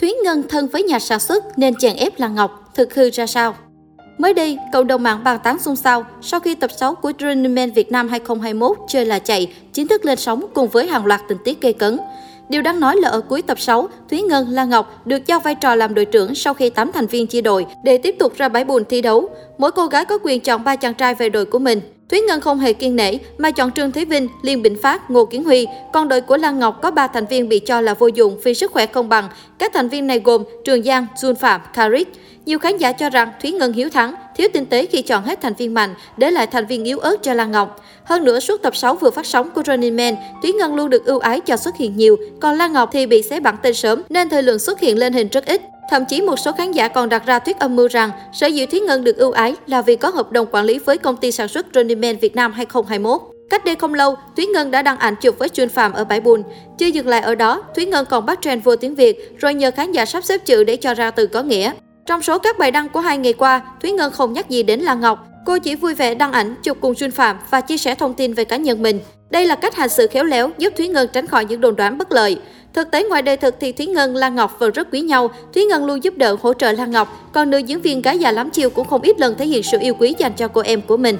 Thúy Ngân thân với nhà sản xuất nên chèn ép Lan Ngọc thực hư ra sao? Mới đây, cộng đồng mạng bàn tán xôn xao sau khi tập 6 của Running Man Vietnam 2021 Chơi là chạy chính thức lên sóng cùng với hàng loạt tình tiết gây cấn. Điều đáng nói là ở cuối tập 6, Thúy Ngân, Lan Ngọc được giao vai trò làm đội trưởng sau khi 8 thành viên chia đội để tiếp tục ra bãi bùn thi đấu. Mỗi cô gái có quyền chọn 3 chàng trai về đội của mình. Thúy Ngân không hề kiêng nể mà chọn Trương Thế Vinh, Liên Bỉnh Phát, Ngô Kiến Huy. Còn đội của Lan Ngọc có 3 thành viên bị cho là vô dụng vì sức khỏe không bằng. Các thành viên này gồm Trường Giang, Jun Phạm, Karik. Nhiều khán giả cho rằng Thúy Ngân hiếu thắng, thiếu tinh tế khi chọn hết thành viên mạnh, để lại thành viên yếu ớt cho Lan Ngọc. Hơn nữa, suốt tập 6 vừa phát sóng của Running Man, Thúy Ngân luôn được ưu ái cho xuất hiện nhiều, còn Lan Ngọc thì bị xé bảng tên sớm nên thời lượng xuất hiện lên hình rất ít. Thậm chí một số khán giả còn đặt ra thuyết âm mưu rằng sở dĩ Thúy Ngân được ưu ái là vì có hợp đồng quản lý với công ty sản xuất Running Man Vietnam 2021. Cách đây không lâu, Thúy Ngân đã đăng ảnh chụp với Jun Phạm ở bãi bùn. Chưa dừng lại ở đó, Thúy Ngân còn bắt trend vô tiếng Việt rồi nhờ khán giả sắp xếp chữ để cho ra từ có nghĩa. Trong số các bài đăng của 2 ngày qua, Thúy Ngân không nhắc gì đến Lan Ngọc. Cô chỉ vui vẻ đăng ảnh chụp cùng Jun Phạm và chia sẻ thông tin về cá nhân mình. Đây là cách hành sự khéo léo giúp Thúy Ngân tránh khỏi những đồn đoán bất lợi. Thực tế ngoài đời thực thì Thúy Ngân, Lan Ngọc vẫn rất quý nhau. Thúy Ngân luôn giúp đỡ, hỗ trợ Lan Ngọc. Còn nữ diễn viên gái già lắm chiêu cũng không ít lần thể hiện sự yêu quý dành cho cô em của mình.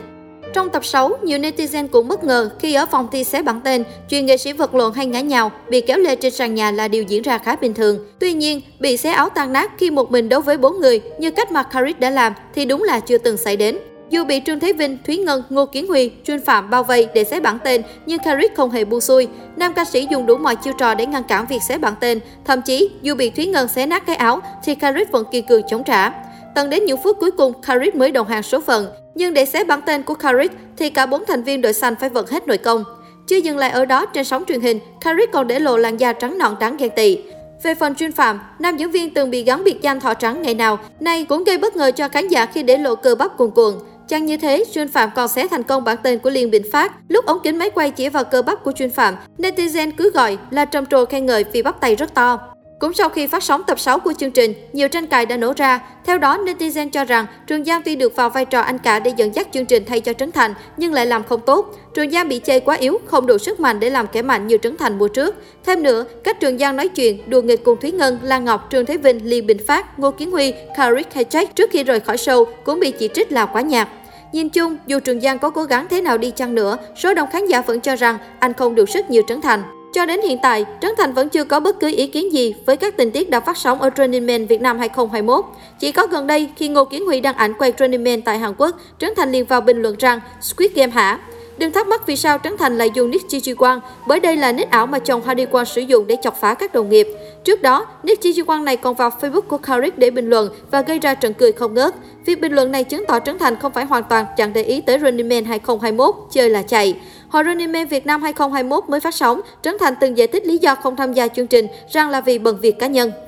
Trong tập 6, nhiều netizen cũng bất ngờ khi ở phòng thi xé bảng tên, chuyện nghệ sĩ vật lộn hay ngã nhào, bị kéo lê trên sàn nhà là điều diễn ra khá bình thường. Tuy nhiên, bị xé áo tan nát khi một mình đấu với 4 người như cách mà Karik đã làm thì đúng là chưa từng xảy đến. Dù bị Trương Thế Vinh, Thúy Ngân, Ngô Kiến Huy, Trương Phạm bao vây để xé bảng tên nhưng Karik không hề buông xuôi. Nam ca sĩ dùng đủ mọi chiêu trò để ngăn cản việc xé bảng tên. Thậm chí, dù bị Thúy Ngân xé nát cái áo thì Karik vẫn kiên cường chống trả. Tận đến những phút cuối cùng, Karik mới đồng hàng số phận. Nhưng để xé bảng tên của Karik thì cả 4 thành viên đội xanh phải vận hết nội công. Chưa dừng lại ở đó, trên sóng truyền hình, Karik còn để lộ làn da trắng nõn đáng ghen tị. Về phần Jun Phạm, nam diễn viên từng bị gắn biệt danh thỏ trắng ngày nào, nay cũng gây bất ngờ cho khán giả khi để lộ cơ bắp cuồn cuộn. Chẳng như thế, Jun Phạm còn xé thành công bảng tên của Liên Bỉnh Phát. Lúc ống kính máy quay chỉ vào cơ bắp của Jun Phạm, netizen cứ gọi là trầm trồ khen ngợi vì bắp tay rất to. Cũng sau khi phát sóng tập 6 của chương trình, nhiều tranh cãi đã nổ ra. Theo đó, netizen cho rằng Trường Giang tuy được vào vai trò anh cả để dẫn dắt chương trình thay cho Trấn Thành nhưng lại làm không tốt. Trường Giang bị chê quá yếu, không đủ sức mạnh để làm kẻ mạnh như Trấn Thành mùa trước. Thêm nữa, cách Trường Giang nói chuyện, đùa nghịch cùng Thúy Ngân, Lan Ngọc, Trương Thế Vinh, Liên Bỉnh Phát, Ngô Kiến Huy, Karik hay Jack trước khi rời khỏi show cũng bị chỉ trích là quá nhạt. Nhìn chung, dù Trường Giang có cố gắng thế nào đi chăng nữa, số đông khán giả vẫn cho rằng anh không đủ sức như Trấn Thành. Cho đến hiện tại, Trấn Thành vẫn chưa có bất cứ ý kiến gì với các tình tiết đã phát sóng ở Running Man Vietnam 2021. Chỉ có gần đây, khi Ngô Kiến Huy đăng ảnh quay Running Man tại Hàn Quốc, Trấn Thành liền vào bình luận rằng Squid Game hả? Đừng thắc mắc vì sao Trấn Thành lại dùng nick Chi Chi Quang, bởi đây là nick ảo mà chồng Hardy Quang sử dụng để chọc phá các đồng nghiệp. Trước đó, nick Chi Chi Quang này còn vào Facebook của Karik để bình luận và gây ra trận cười không ngớt. Việc bình luận này chứng tỏ Trấn Thành không phải hoàn toàn chẳng để ý tới Running Man 2021, Chơi là chạy. Hồi Running Man Vietnam 2021 mới phát sóng, Trấn Thành từng giải thích lý do không tham gia chương trình rằng là vì bận việc cá nhân.